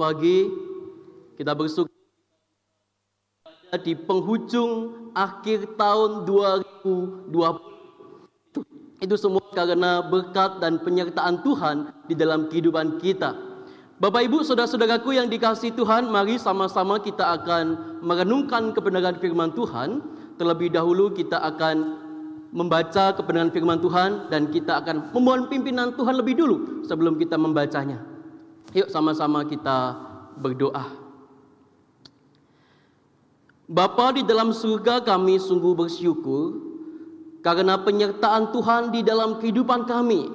Pagi kita bersyukur ada di penghujung akhir tahun 2020. Itu semua karena berkat dan penyertaan Tuhan di dalam kehidupan kita. Bapak Ibu, saudara-saudaraku yang dikasihi Tuhan, mari sama-sama kita akan merenungkan kebenaran firman Tuhan. Terlebih dahulu kita akan membaca kebenaran firman Tuhan dan kita akan memohon pimpinan Tuhan lebih dulu sebelum kita membacanya. Yuk sama-sama kita berdoa. Bapa di dalam surga, kami sungguh bersyukur karena penyertaan Tuhan di dalam kehidupan kami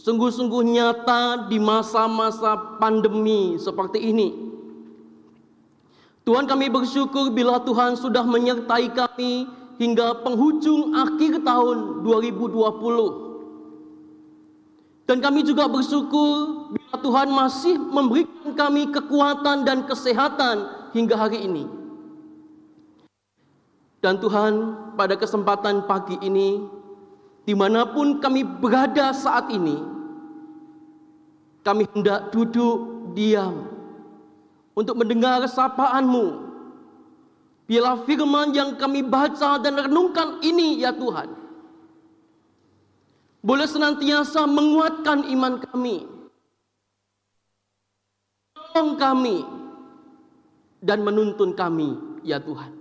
sungguh-sungguh nyata di masa-masa pandemi seperti ini. Tuhan, kami bersyukur bila Tuhan sudah menyertai kami hingga penghujung akhir tahun 2020. Dan kami juga bersyukur bila Tuhan masih memberikan kami kekuatan dan kesehatan hingga hari ini. Dan Tuhan, pada kesempatan pagi ini, dimanapun kami berada saat ini, kami hendak duduk diam untuk mendengar sapaan-Mu. Biarlah firman yang kami baca dan renungkan ini, ya Tuhan, boleh senantiasa menguatkan iman kami, tolong kami, dan menuntun kami, ya Tuhan.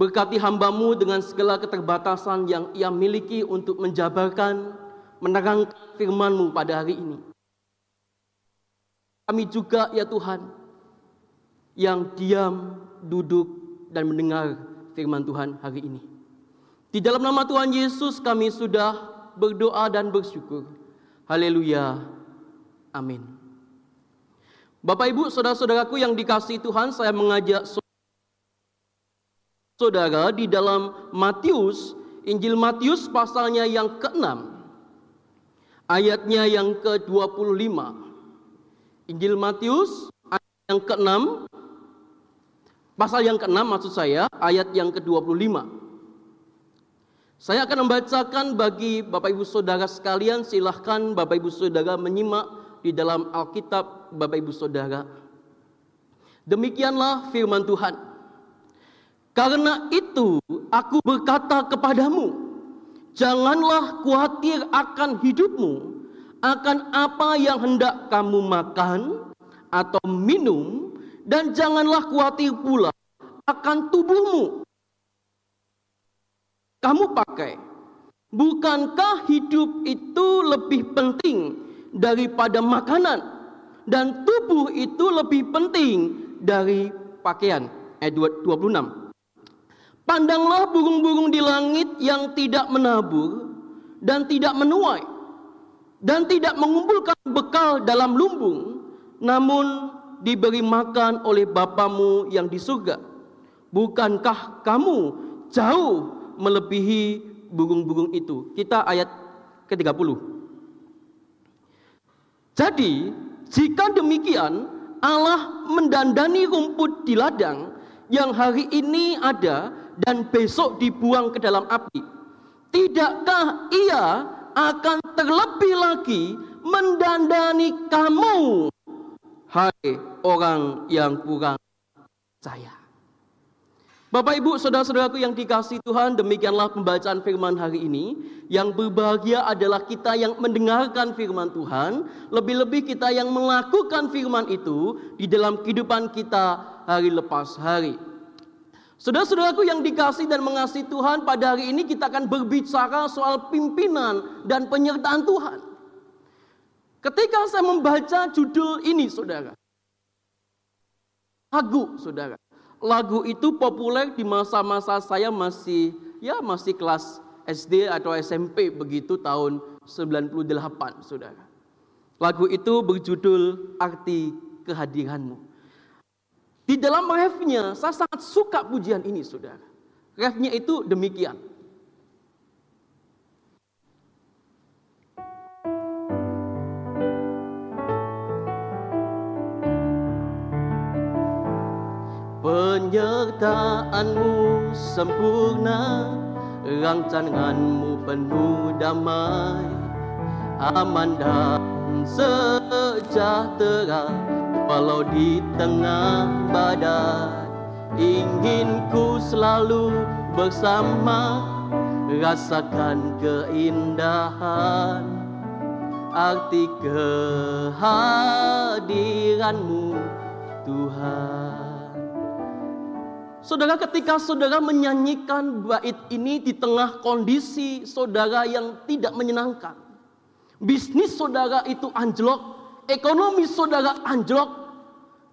Berkati hamba-Mu dengan segala keterbatasan yang ia miliki untuk menjabarkan, menerangkan firman-Mu pada hari ini. Kami juga, ya Tuhan, yang diam, duduk, dan mendengar firman Tuhan hari ini. Di dalam nama Tuhan Yesus kami sudah berdoa dan bersyukur. Haleluya. Amin. Bapak Ibu, saudara-saudaraku yang dikasihi Tuhan, saya mengajak saudara di dalam Matius, Injil Matius pasalnya yang ke-6. Ayatnya yang ke-25. Injil Matius ayat yang ke-6. Pasal yang ke-6 maksud saya, ayat yang ke-25. Saya akan membacakan bagi Bapak Ibu Saudara sekalian, silahkan Bapak Ibu Saudara menyimak di dalam Alkitab Bapak Ibu Saudara. Demikianlah firman Tuhan. Karena itu aku berkata kepadamu, janganlah khawatir akan hidupmu, akan apa yang hendak kamu makan atau minum, dan janganlah khawatir pula akan tubuhmu. Kamu pakai, bukankah hidup itu lebih penting daripada makanan, dan tubuh itu lebih penting dari pakaian? Ayat 26. Pandanglah burung-burung di langit yang tidak menabur dan tidak menuai dan tidak mengumpulkan bekal dalam lumbung, namun diberi makan oleh Bapamu yang di surga. Bukankah kamu jauh melebihi burung-burung itu? Kita ayat ke-30. Jadi, jika demikian, Allah mendandani rumput di ladang yang hari ini ada dan besok dibuang ke dalam api. Tidakkah Ia akan terlebih lagi mendandani kamu, hai orang yang kurang percaya? Bapak Ibu, saudara-saudaraku yang dikasihi Tuhan, demikianlah pembacaan firman hari ini. Yang berbahagia adalah kita yang mendengarkan firman Tuhan, lebih-lebih kita yang melakukan firman itu di dalam kehidupan kita hari lepas hari. Saudara-saudaraku yang dikasihi dan mengasihi Tuhan, pada hari ini kita akan berbicara soal pimpinan dan penyertaan Tuhan. Ketika saya membaca judul ini, saudara, lagu, saudara. Lagu itu populer di masa-masa saya masih kelas SD atau SMP begitu, tahun 98, saudara. Lagu itu berjudul Arti Kehadiranmu. Di dalam refnya saya sangat suka pujian ini, saudara. Refnya itu demikian. Penyertaan-Mu sempurna, rancangan-Mu penuh damai, aman dan sejahtera. sejahtera walau di tengah badai. Ingin ku selalu bersama, rasakan keindahan arti kehadiranmu Tuhan. Saudara, ketika saudara menyanyikan bait ini di tengah kondisi saudara yang tidak menyenangkan, bisnis saudara itu anjlok, ekonomi saudara anjlok,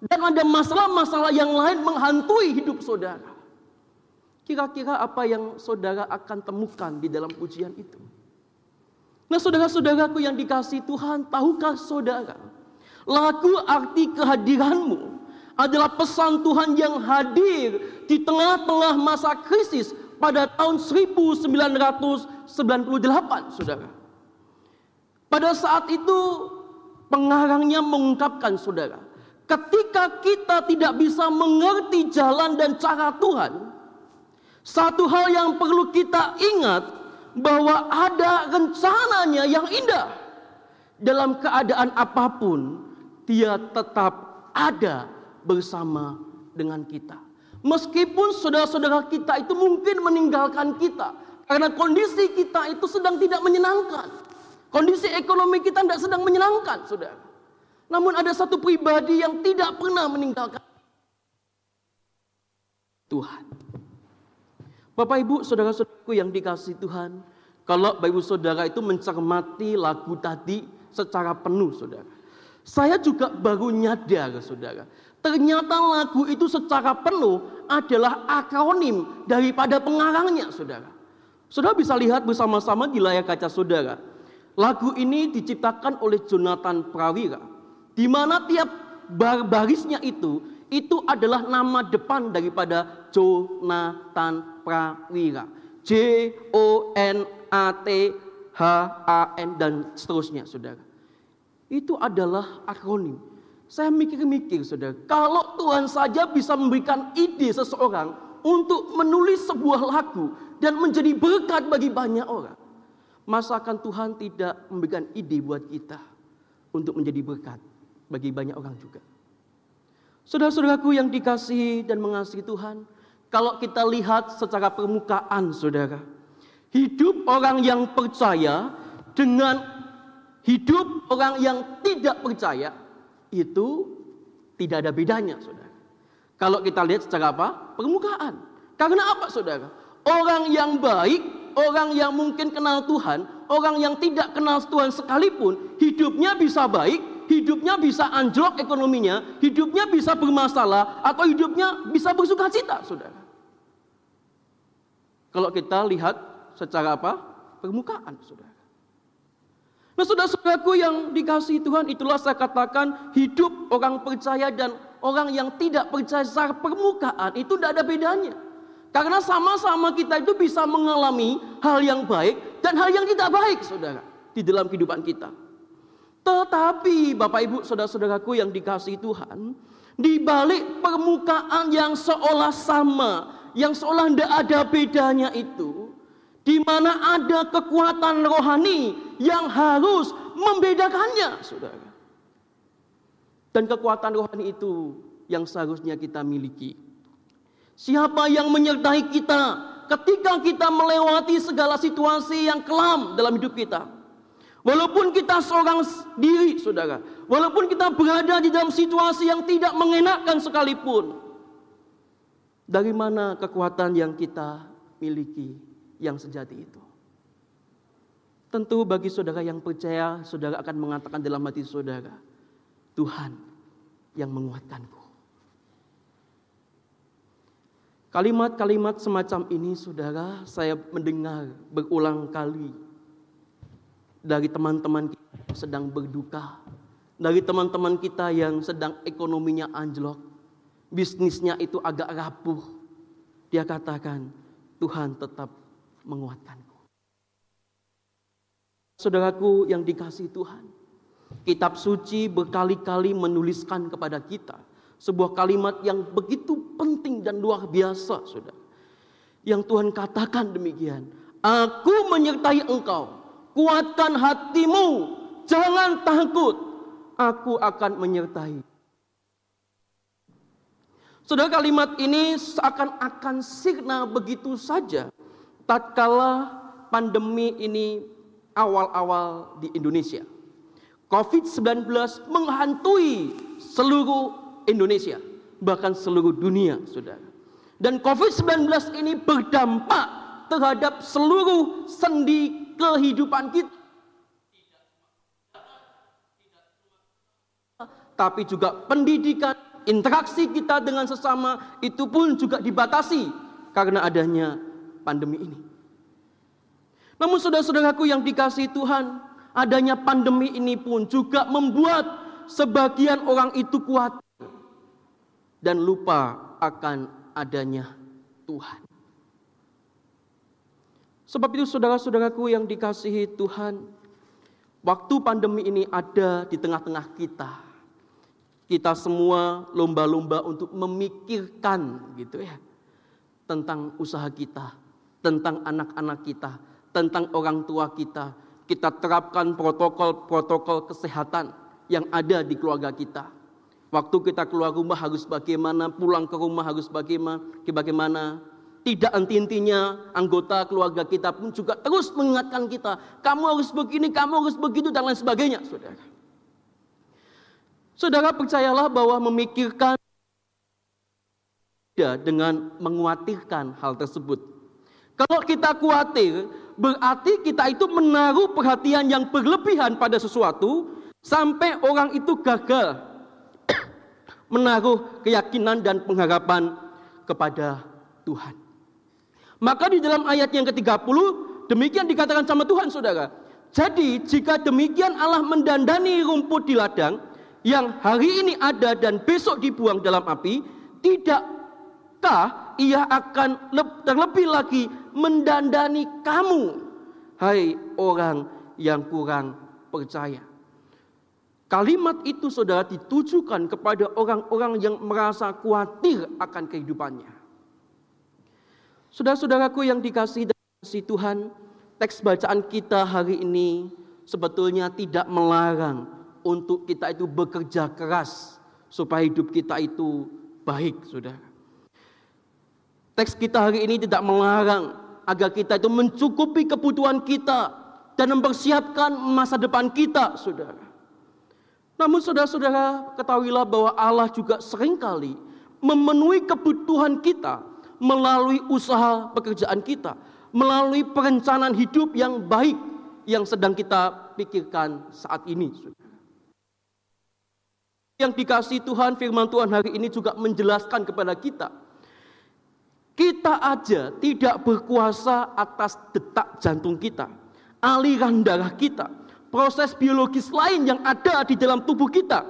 dan ada masalah-masalah yang lain menghantui hidup saudara, kira-kira apa yang saudara akan temukan di dalam pujian itu? Nah, saudara-saudaraku yang dikasihi Tuhan, tahukah saudara, lagu arti kehadiranmu adalah pesan Tuhan yang hadir di tengah-tengah masa krisis pada tahun 1998, saudara. Pada saat itu, pengarangnya mengungkapkan, saudara, ketika kita tidak bisa mengerti jalan dan cara Tuhan, satu hal yang perlu kita ingat, bahwa ada rencananya yang indah. Dalam keadaan apapun, Dia tetap ada bersama dengan kita. Meskipun saudara-saudara kita itu mungkin meninggalkan kita, karena kondisi kita itu sedang tidak menyenangkan. Kondisi ekonomi kita tidak sedang menyenangkan, saudara. Namun ada satu pribadi yang tidak pernah meninggalkan Tuhan. Bapak Ibu, saudara-saudaraku yang dikasihi Tuhan, kalau Bapak Ibu saudara itu mencermati lagu tadi secara penuh, saudara, saya juga baru nyadar, saudara, ternyata lagu itu secara penuh adalah akronim daripada pengarangnya, saudara. Saudara bisa lihat bersama-sama di layar kaca saudara. Lagu ini diciptakan oleh Jonathan Prawira, di mana tiap barisnya itu adalah nama depan daripada Jonathan Prawira. Jonathan dan seterusnya, saudara. Itu adalah akronim. Saya mikir-mikir, saudara, kalau Tuhan saja bisa memberikan ide seseorang untuk menulis sebuah lagu dan menjadi berkat bagi banyak orang, masakan Tuhan tidak memberikan ide buat kita untuk menjadi berkat bagi banyak orang juga? Saudara-saudaraku yang dikasihi dan mengasihi Tuhan, kalau kita lihat secara permukaan, saudara, hidup orang yang percaya dengan hidup orang yang tidak percaya itu tidak ada bedanya, saudara. Kalau kita lihat secara apa? Permukaan. Karena apa, saudara? Orang yang baik, orang yang mungkin kenal Tuhan, orang yang tidak kenal Tuhan sekalipun, hidupnya bisa baik, hidupnya bisa anjlok ekonominya, hidupnya bisa bermasalah, atau hidupnya bisa bersukacita, saudara. Kalau kita lihat secara apa? Permukaan, saudara. Nah, saudara-saudaraku yang dikasihi Tuhan, itulah saya katakan hidup orang percaya dan orang yang tidak percaya secara permukaan itu tidak ada bedanya. Karena sama-sama kita itu bisa mengalami hal yang baik dan hal yang tidak baik, saudara, di dalam kehidupan kita. Tetapi Bapak Ibu saudara-saudaraku yang dikasihi Tuhan, di balik permukaan yang seolah sama, yang seolah tidak ada bedanya itu, di mana ada kekuatan rohani yang harus membedakannya, saudara. Dan kekuatan rohani itu yang seharusnya kita miliki. Siapa yang menyertai kita ketika kita melewati segala situasi yang kelam dalam hidup kita? Walaupun kita seorang diri, saudara, walaupun kita berada di dalam situasi yang tidak mengenakan sekalipun, dari mana kekuatan yang kita miliki yang sejati itu? Tentu bagi saudara yang percaya, saudara akan mengatakan dalam hati saudara, Tuhan yang menguatkanku. Kalimat-kalimat semacam ini, saudara, saya mendengar berulang kali dari teman-teman kita yang sedang berduka, dari teman-teman kita yang sedang ekonominya anjlok, bisnisnya itu agak rapuh. Dia katakan, Tuhan tetap menguatkanku. Saudaraku yang dikasihi Tuhan, kitab suci berkali-kali menuliskan kepada kita sebuah kalimat yang begitu penting dan luar biasa, saudara. Yang Tuhan katakan demikian, Aku menyertai engkau, kuatkan hatimu, jangan takut, Aku akan menyertai. Saudara, kalimat ini seakan-akan sirna begitu saja tatkala pandemi ini awal-awal di Indonesia. COVID-19 menghantui seluruh Indonesia, bahkan seluruh dunia, Saudara. Dan COVID-19 ini berdampak terhadap seluruh sendi kehidupan kita. Tapi juga pendidikan, interaksi kita dengan sesama itu pun juga dibatasi karena adanya pandemi ini. Namun saudara-saudaraku yang dikasihi Tuhan, adanya pandemi ini pun juga membuat sebagian orang itu kuat dan lupa akan adanya Tuhan. Sebab itu saudara-saudaraku yang dikasihi Tuhan, waktu pandemi ini ada di tengah-tengah kita. Kita semua lomba-lomba untuk memikirkan gitu ya, tentang usaha kita, tentang anak-anak kita, tentang orang tua kita. Kita terapkan protokol-protokol kesehatan yang ada di keluarga kita. Waktu kita keluar rumah harus bagaimana, pulang ke rumah harus bagaimana. Tidak henti-hentinya anggota keluarga kita pun juga terus mengingatkan kita, kamu harus begini, kamu harus begitu, dan lain sebagainya, Saudara. Saudara, percayalah bahwa memikirkan dengan mengkhawatirkan hal tersebut. Kalau kita khawatir, berarti kita itu menaruh perhatian yang berlebihan pada sesuatu sampai orang itu gagal menaruh keyakinan dan pengharapan kepada Tuhan. Maka di dalam ayat yang ke-30 demikian dikatakan sama Tuhan, Saudara. Jadi jika demikian Allah mendandani rumput di ladang yang hari ini ada dan besok dibuang dalam api, tidakkah ia akan terlebih lagi mendandani kamu, hai orang yang kurang percaya. Kalimat itu, Saudara, ditujukan kepada orang-orang yang merasa khawatir akan kehidupannya. Saudara-saudaraku yang dikasihi Tuhan, teks bacaan kita hari ini sebetulnya tidak melarang untuk kita itu bekerja keras supaya hidup kita itu baik, Saudara. Teks kita hari ini tidak melarang agar kita itu mencukupi kebutuhan kita dan mempersiapkan masa depan kita, Saudara. Namun saudara-saudara, ketahuilah bahwa Allah juga seringkali memenuhi kebutuhan kita melalui usaha pekerjaan kita, melalui perencanaan hidup yang baik yang sedang kita pikirkan saat ini, Saudara. Yang dikasihi Tuhan, firman Tuhan hari ini juga menjelaskan kepada kita, kita aja tidak berkuasa atas detak jantung kita, aliran darah kita, proses biologis lain yang ada di dalam tubuh kita.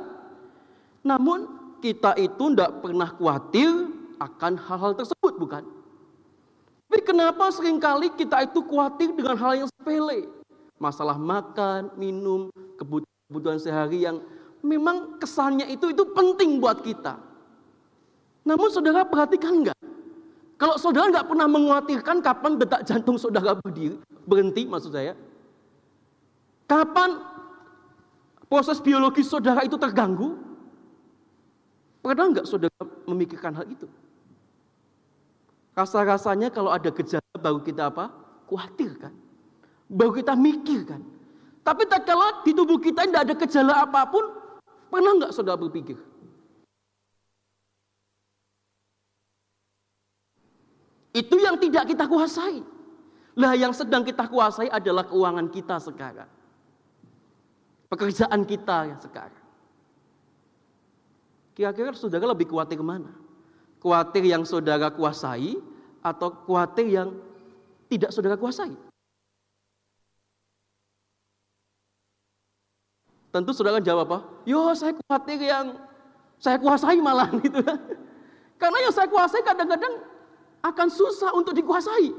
Namun kita itu tidak pernah khawatir akan hal-hal tersebut, bukan? Tapi kenapa seringkali kita itu khawatir dengan hal yang sepele? Masalah makan, minum, kebutuhan sehari yang memang kesannya itu penting buat kita. Namun saudara perhatikan enggak? Kalau saudara enggak pernah mengkhawatirkan kapan detak jantung saudara berhenti, maksud saya, kapan proses biologis saudara itu terganggu, pernah enggak saudara memikirkan hal itu? Rasa-rasanya kalau ada gejala baru kita apa? Khawatir kan? Baru kita mikir kan? Tapi tatkala di tubuh kita tidak ada gejala apapun, pernah enggak saudara berpikir? Itu yang tidak kita kuasai. Lah yang sedang kita kuasai adalah keuangan kita sekarang. Pekerjaan kita sekarang. Kira-kira saudara lebih khawatir mana? Khawatir yang saudara kuasai atau khawatir yang tidak saudara kuasai? Tentu saudara kan jawab apa? Yo, saya khawatir yang saya kuasai malah gitu. Karena yang saya kuasai kadang-kadang akan susah untuk dikuasai.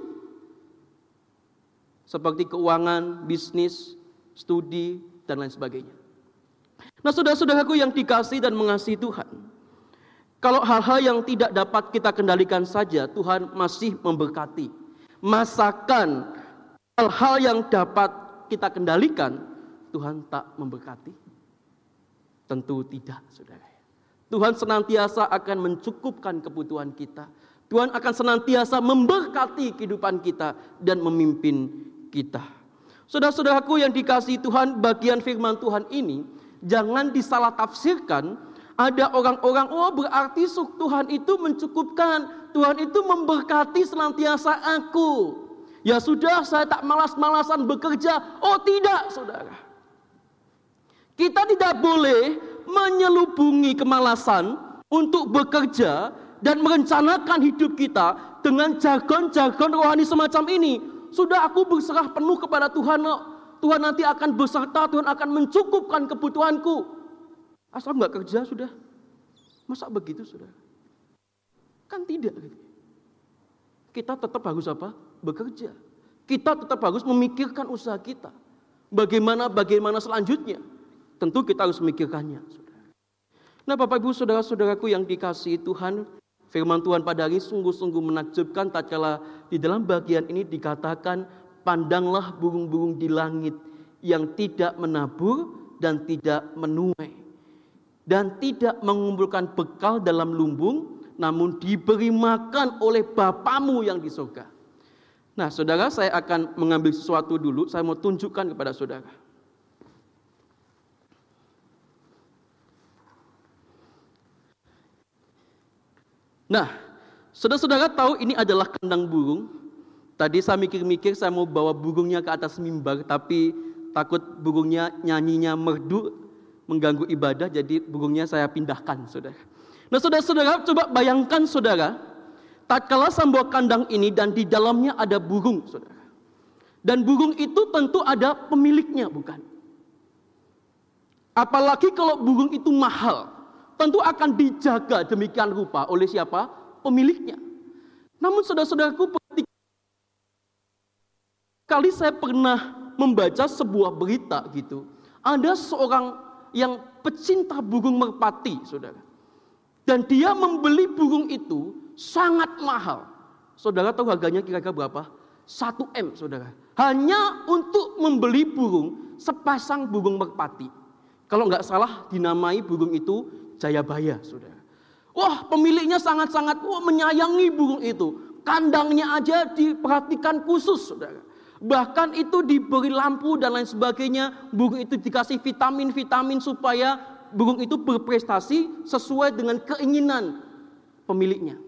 Seperti keuangan, bisnis, studi, dan lain sebagainya. Nah, saudara-saudaraku yang dikasihi dan mengasihi Tuhan, kalau hal-hal yang tidak dapat kita kendalikan saja, Tuhan masih memberkati. Masakan hal-hal yang dapat kita kendalikan, Tuhan tak memberkati. Tentu tidak, saudara. Tuhan senantiasa akan mencukupkan kebutuhan kita. Tuhan akan senantiasa memberkati kehidupan kita dan memimpin kita. Saudara-saudaraku yang dikasihi Tuhan, bagian firman Tuhan ini jangan disalah tafsirkan. Ada orang-orang, oh berarti Tuhan itu mencukupkan, Tuhan itu memberkati senantiasa aku. Ya sudah, saya tak malas-malasan bekerja. Oh tidak, saudara. Kita tidak boleh menyelubungi kemalasan untuk bekerja dan merencanakan hidup kita dengan jargon-jargon rohani semacam ini. Sudah, aku berserah penuh kepada Tuhan. Tuhan nanti akan beserta, Tuhan akan mencukupkan kebutuhanku. Asal nggak kerja sudah. Masa begitu, saudara? Kan tidak. Kita tetap harus apa? Bekerja. Kita tetap harus memikirkan usaha kita. Bagaimana selanjutnya? Tentu kita harus memikirkannya, saudara. Nah, Bapak Ibu, saudara-saudaraku yang dikasihi Tuhan, firman Tuhan pada hari sungguh-sungguh menakjubkan tatkala di dalam bagian ini dikatakan, pandanglah burung-burung di langit yang tidak menabur dan tidak menuai, dan tidak mengumpulkan bekal dalam lumbung, namun diberi makan oleh Bapamu yang di surga. Nah, saudara, saya akan mengambil sesuatu dulu. Saya mau tunjukkan kepada saudara. Nah, saudara-saudara tahu ini adalah kandang burung. Tadi saya mikir-mikir saya mau bawa burungnya ke atas mimbar, tapi takut burungnya nyanyinya merdu, mengganggu ibadah, jadi burungnya saya pindahkan, saudara. Nah, saudara-saudara, coba bayangkan, saudara, tatkala saya bawa kandang ini dan di dalamnya ada burung, saudara. Dan burung itu tentu ada pemiliknya, bukan? Apalagi kalau burung itu mahal, tentu akan dijaga demikian rupa oleh siapa? Pemiliknya. Namun, saudara-saudaraku, kali saya pernah membaca sebuah berita gitu, ada seorang yang pecinta burung merpati, saudara. Dan dia membeli burung itu sangat mahal. Saudara tahu harganya kira-kira berapa? 1M, saudara. Hanya untuk membeli burung sepasang burung merpati. Kalau nggak salah dinamai burung itu Jayabaya, saudara. Wah, pemiliknya sangat-sangat menyayangi burung itu. Kandangnya aja diperhatikan khusus, saudara. Bahkan itu diberi lampu dan lain sebagainya. Burung itu dikasih vitamin-vitamin supaya burung itu berprestasi sesuai dengan keinginan pemiliknya.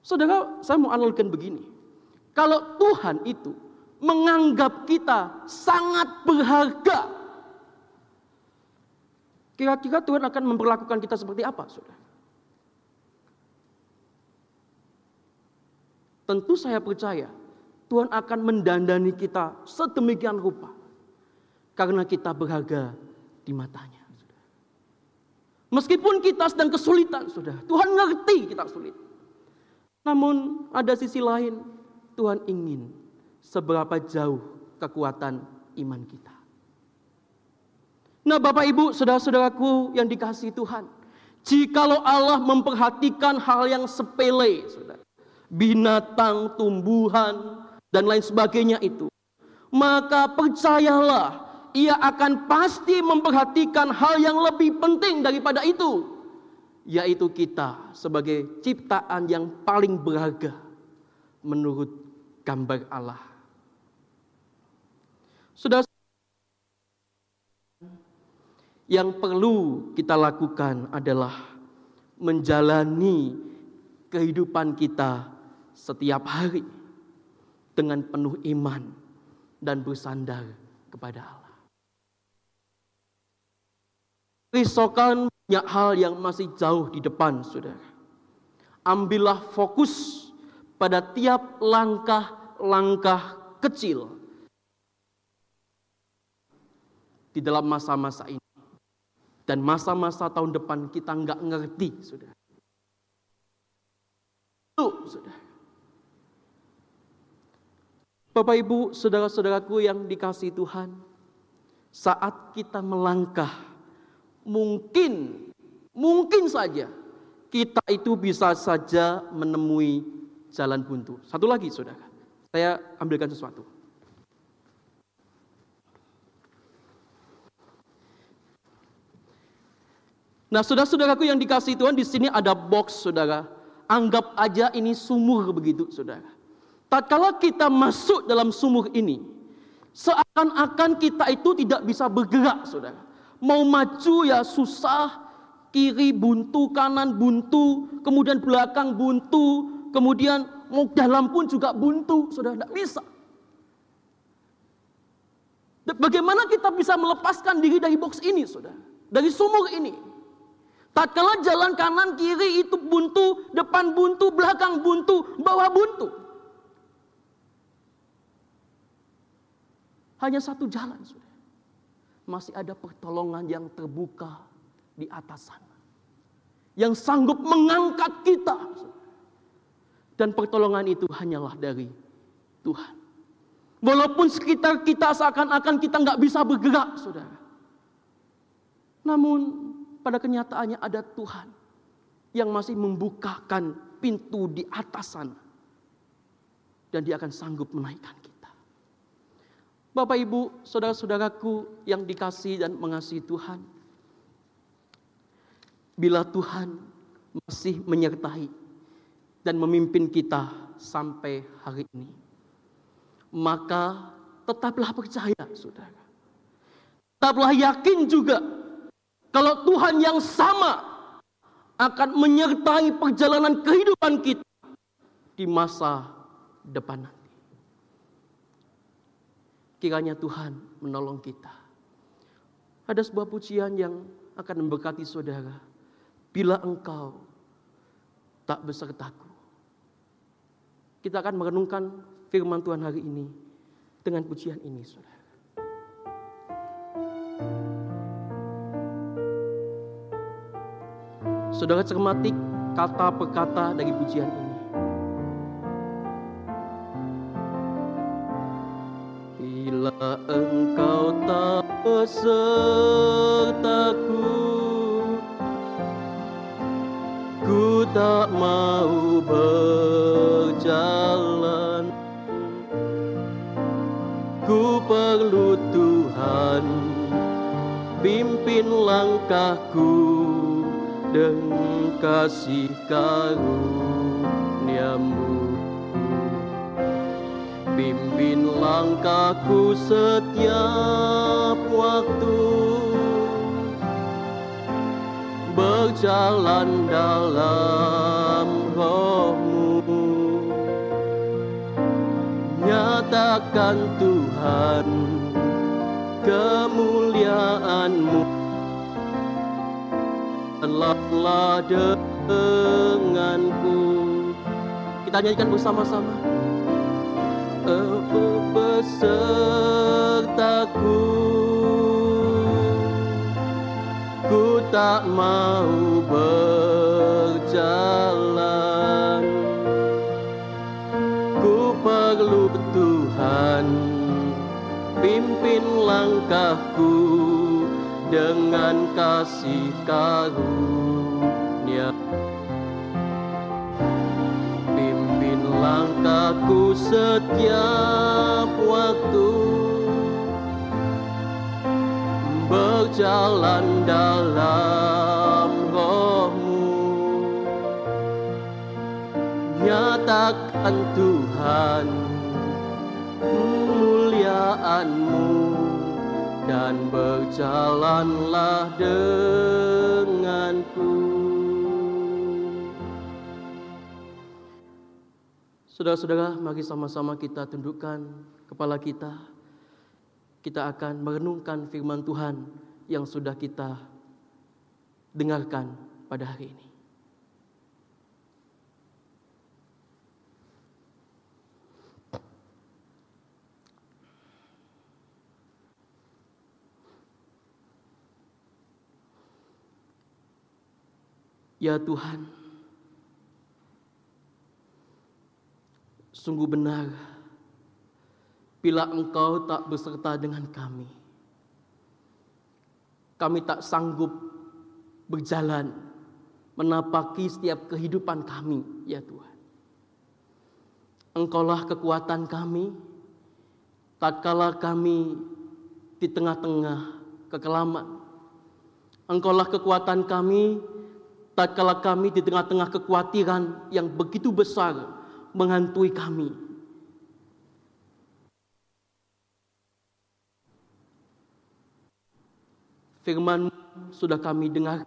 Saudara, saya mau analogikan begini. Kalau Tuhan itu menganggap kita sangat berharga, kira-kira Tuhan akan memperlakukan kita seperti apa, saudara? Tentu saya percaya Tuhan akan mendandani kita sedemikian rupa karena kita berharga di matanya, saudara. Meskipun kita sedang kesulitan, saudara, Tuhan ngerti kita sulit. Namun ada sisi lain, Tuhan ingin seberapa jauh kekuatan iman kita. Nah, Bapak Ibu, saudara-saudaraku yang dikasihi Tuhan, jikalau Allah memperhatikan hal yang sepele, saudara, binatang, tumbuhan dan lain sebagainya itu, maka percayalah Ia akan pasti memperhatikan hal yang lebih penting daripada itu, yaitu kita sebagai ciptaan yang paling berharga menurut gambar Allah. Saudara, yang perlu kita lakukan adalah menjalani kehidupan kita setiap hari dengan penuh iman dan bersandar kepada Allah. Risaukan banyak hal yang masih jauh di depan, saudara. Ambillah fokus pada tiap langkah-langkah kecil di dalam masa-masa ini. Dan masa-masa tahun depan kita nggak ngerti, saudara. Tuh, saudara. Bapak Ibu, saudara-saudaraku yang dikasihi Tuhan, saat kita melangkah, mungkin saja kita itu bisa saja menemui jalan buntu. Satu lagi, saudara, saya ambilkan sesuatu. Nah, saudara-saudaraku yang dikasihi Tuhan, di sini ada box, saudara. Anggap aja ini sumur begitu, saudara. Tatkala kita masuk dalam sumur ini, seakan-akan kita itu tidak bisa bergerak, saudara. Mau maju ya susah, kiri buntu, kanan buntu, kemudian belakang buntu, kemudian mau dalam pun juga buntu, saudara, tidak bisa. Bagaimana kita bisa melepaskan diri dari box ini, saudara? Dari sumur ini. Tatkala jalan kanan kiri itu buntu, depan buntu, belakang buntu, bawah buntu. Hanya satu jalan, saudara. Masih ada pertolongan yang terbuka di atas sana, yang sanggup mengangkat kita, saudara. Dan pertolongan itu hanyalah dari Tuhan. Walaupun sekitar kita seakan-akan kita nggak bisa bergerak, saudara. Namun pada kenyataannya ada Tuhan yang masih membukakan pintu di atas sana. Dan dia akan sanggup menaikkan kita. Bapak, Ibu, saudara-saudaraku yang dikasihi dan mengasihi Tuhan. Bila Tuhan masih menyertai dan memimpin kita sampai hari ini, maka tetaplah percaya, saudara. Tetaplah yakin juga kalau Tuhan yang sama akan menyertai perjalanan kehidupan kita di masa depan nanti. Kiranya Tuhan menolong kita. Ada sebuah pujian yang akan memberkati saudara. Bila engkau tak besertaku. Kita akan merenungkan firman Tuhan hari ini dengan pujian ini, saudara. Saudara cermati kata per kata dari pujian ini. Bila engkau tak besertaku, ku tak mau berjalan. Ku perlu Tuhan, pimpin langkahku dengan kasih karuniamu. Pimpin langkahku setiap waktu, berjalan dalam rohmu. Nyatakan Tuhan kemuliaan-Mu, telah denganku. Kita nyanyikan bersama-sama. Engkau besertaku, ku tak mau berjalan. Ku perlu Tuhan, pimpin langkahku dengan kasih karunia. Pimpin langkahku setiap waktu, berjalan dalam rohmu. Nyatakan Tuhan kemuliaan-Mu, dan berjalanlah denganku. Saudara-saudara, mari sama-sama kita tundukkan kepala kita. Kita akan merenungkan firman Tuhan yang sudah kita dengarkan pada hari ini. Ya Tuhan, sungguh benar bila Engkau tak beserta dengan kami. Kami tak sanggup berjalan menapaki setiap kehidupan kami, ya Tuhan. Engkaulah kekuatan kami tatkala kami di tengah-tengah kekelaman. Engkaulah kekuatan kami, tatkala kami di tengah-tengah kekhawatiran yang begitu besar menghantui kami. Firman-Mu sudah kami dengar.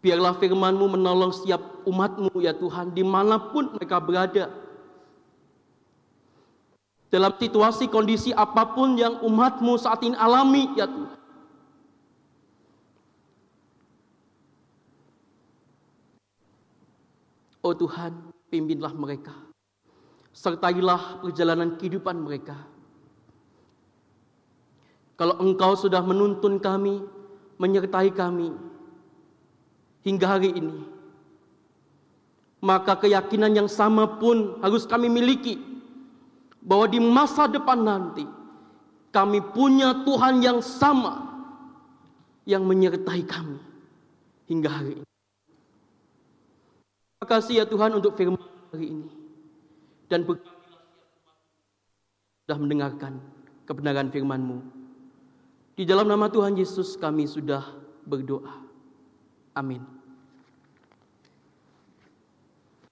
Biarlah firman-Mu menolong setiap umat-Mu ya Tuhan, dimanapun mereka berada. Dalam situasi kondisi apapun yang umat-Mu saat ini alami ya Tuhan. Oh Tuhan, pimpinlah mereka. Sertailah perjalanan kehidupan mereka. Kalau Engkau sudah menuntun kami, menyertai kami hingga hari ini, maka keyakinan yang sama pun harus kami miliki, bahwa di masa depan nanti kami punya Tuhan yang sama, yang menyertai kami hingga hari ini. Terima kasih ya Tuhan untuk firman hari ini. Dan sudah mendengarkan kebenaran firman-Mu. Di dalam nama Tuhan Yesus kami sudah berdoa. Amin.